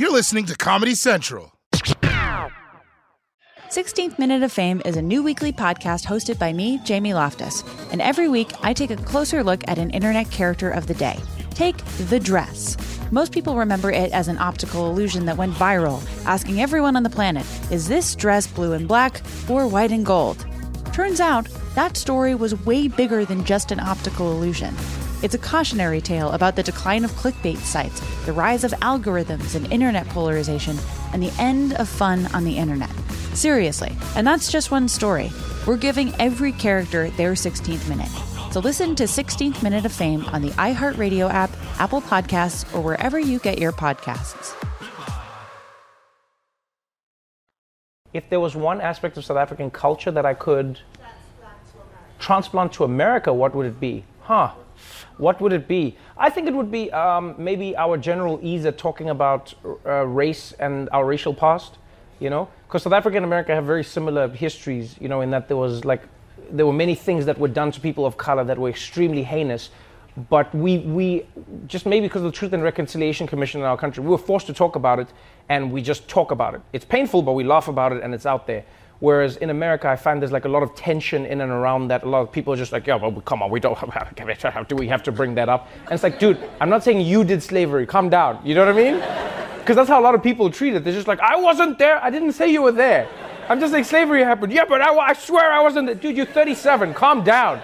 You're listening to Comedy Central. 16th Minute of Fame is a new weekly podcast hosted by me, Jamie Loftus. And every week, I take a closer look at an internet character of the day. Take the dress. Most people remember it as an optical illusion that went viral, asking everyone on the planet, is this dress blue and black or white and gold? Turns out, that story was way bigger than just an optical illusion. It's a cautionary tale about the decline of clickbait sites, the rise of algorithms and internet polarization, and the end of fun on the internet. Seriously, and that's just one story. We're giving every character their 16th minute. So listen to 16th Minute of Fame on the iHeartRadio app, Apple Podcasts, or wherever you get your podcasts. If there was one aspect of South African culture that I could transplant to America, what would it be? What would it be? I think it would be maybe our general ease at talking about race and our racial past, you know? Because South Africa and America have very similar histories, you know, in that there were many things that were done to people of color that were extremely heinous. But we just maybe because of the Truth and Reconciliation Commission in our country, we were forced to talk about it, and we just talk about it. It's painful, but we laugh about it, and it's out there. Whereas in America, I find there's like a lot of tension in and around that. A lot of people are just like, yeah, well, come on, we don't, do we have to bring that up? And it's like, dude, I'm not saying you did slavery. Calm down. You know what I mean? Because that's how a lot of people treat it. They're just like, I wasn't there. I didn't say you were there. I'm just like, slavery happened. Yeah, but I swear I wasn't there. Dude, you're 37. Calm down.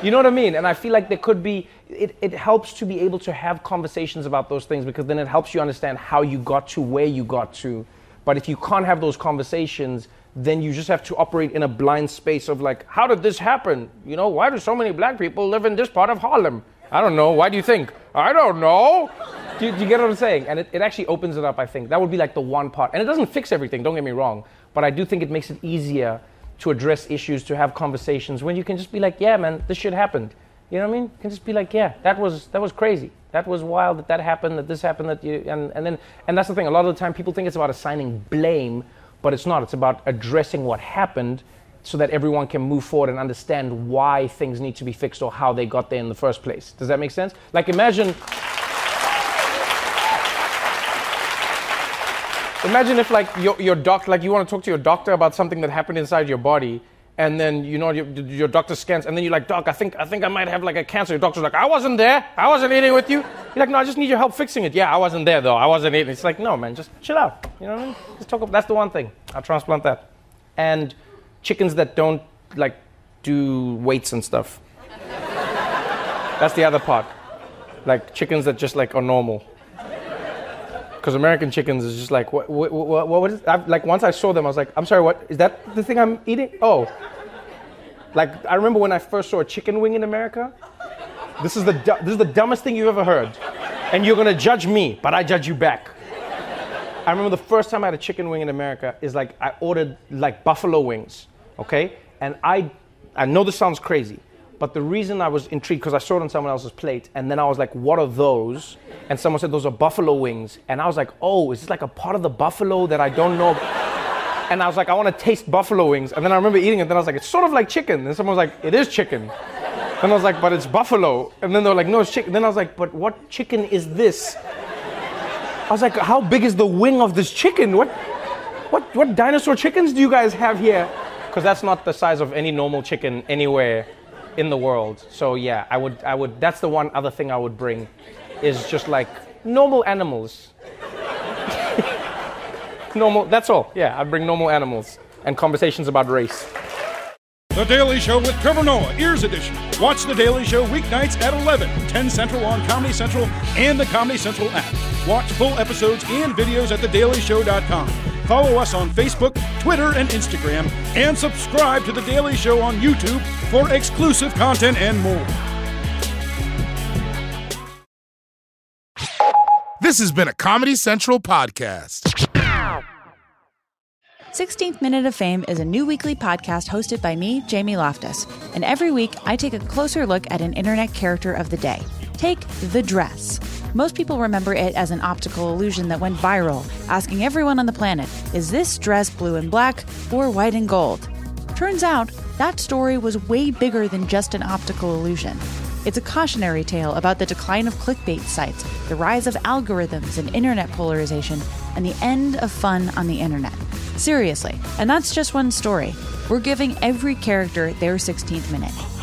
You know what I mean? And I feel like there could be, it helps to be able to have conversations about those things, because then it helps you understand how you got to where you got to. But if you can't have those conversations, then you just have to operate in a blind space of like, how did this happen? You know, why do so many black people live in this part of Harlem? I don't know. Why do you think? I don't know. Do you get what I'm saying? And it actually opens it up, I think. That would be like the one part. And it doesn't fix everything, don't get me wrong. But I do think it makes it easier to address issues, to have conversations, when you can just be like, yeah, man, this shit happened. You know what I mean? You can just be like, yeah, that was crazy. That was wild that happened, that this happened, that you... And that's the thing. A lot of the time, people think it's about assigning blame, but it's not. It's about addressing what happened so that everyone can move forward and understand why things need to be fixed or how they got there in the first place. Does that make sense? Like, imagine if, like, your doc, like, you want to talk to your doctor about something that happened inside your body, and then, you know, your doctor scans, and then you're like, doc, I think I might have, like, a cancer. Your doctor's like, I wasn't there. I wasn't eating with you. You're like, no, I just need your help fixing it. Yeah, I wasn't there, though. I wasn't eating. It's like, no, man, just chill out. You know what I mean? Just talk about, that's the one thing. I'll transplant that. And chickens that don't, like, do weights and stuff. That's the other part. Like, chickens that just, like, are normal. Because American chickens is just like, what is... Like, once I saw them, I was like, I'm sorry, what? Is that the thing I'm eating? Oh. Like, I remember when I first saw a chicken wing in America. This is the dumbest thing you've ever heard. And you're going to judge me, but I judge you back. I remember the first time I had a chicken wing in America is, like, I ordered, like, buffalo wings, okay? And I know this sounds crazy, but the reason I was intrigued, because I saw it on someone else's plate, and then I was like, what are those? And someone said, those are buffalo wings. And I was like, oh, is this like a part of the buffalo that I don't know? And I was like, I want to taste buffalo wings. And then I remember eating it, and then I was like, it's sort of like chicken. And someone was like, it is chicken. And I was like, but it's buffalo. And then they were like, no, it's chicken. And then I was like, but what chicken is this? I was like, how big is the wing of this chicken? What dinosaur chickens do you guys have here? Because that's not the size of any normal chicken anywhere in the world. So yeah, I would that's the one other thing I would bring, is just like normal animals. Normal, that's all. Yeah, I'd bring normal animals and conversations about race. The Daily Show with Trevor Noah, Ears Edition. Watch The Daily Show weeknights at 11, 10 Central on Comedy Central and the Comedy Central app. Watch full episodes and videos at thedailyshow.com. Follow us on Facebook, Twitter, and Instagram, and subscribe to The Daily Show on YouTube for exclusive content and more. This has been a Comedy Central podcast. 16th Minute of Fame is a new weekly podcast hosted by me, Jamie Loftus. And every week, I take a closer look at an internet character of the day. Take the dress. Most people remember it as an optical illusion that went viral, asking everyone on the planet, is this dress blue and black or white and gold? Turns out, that story was way bigger than just an optical illusion. It's a cautionary tale about the decline of clickbait sites, the rise of algorithms and internet polarization, and the end of fun on the internet. Seriously, and that's just one story. We're giving every character their 16th minute.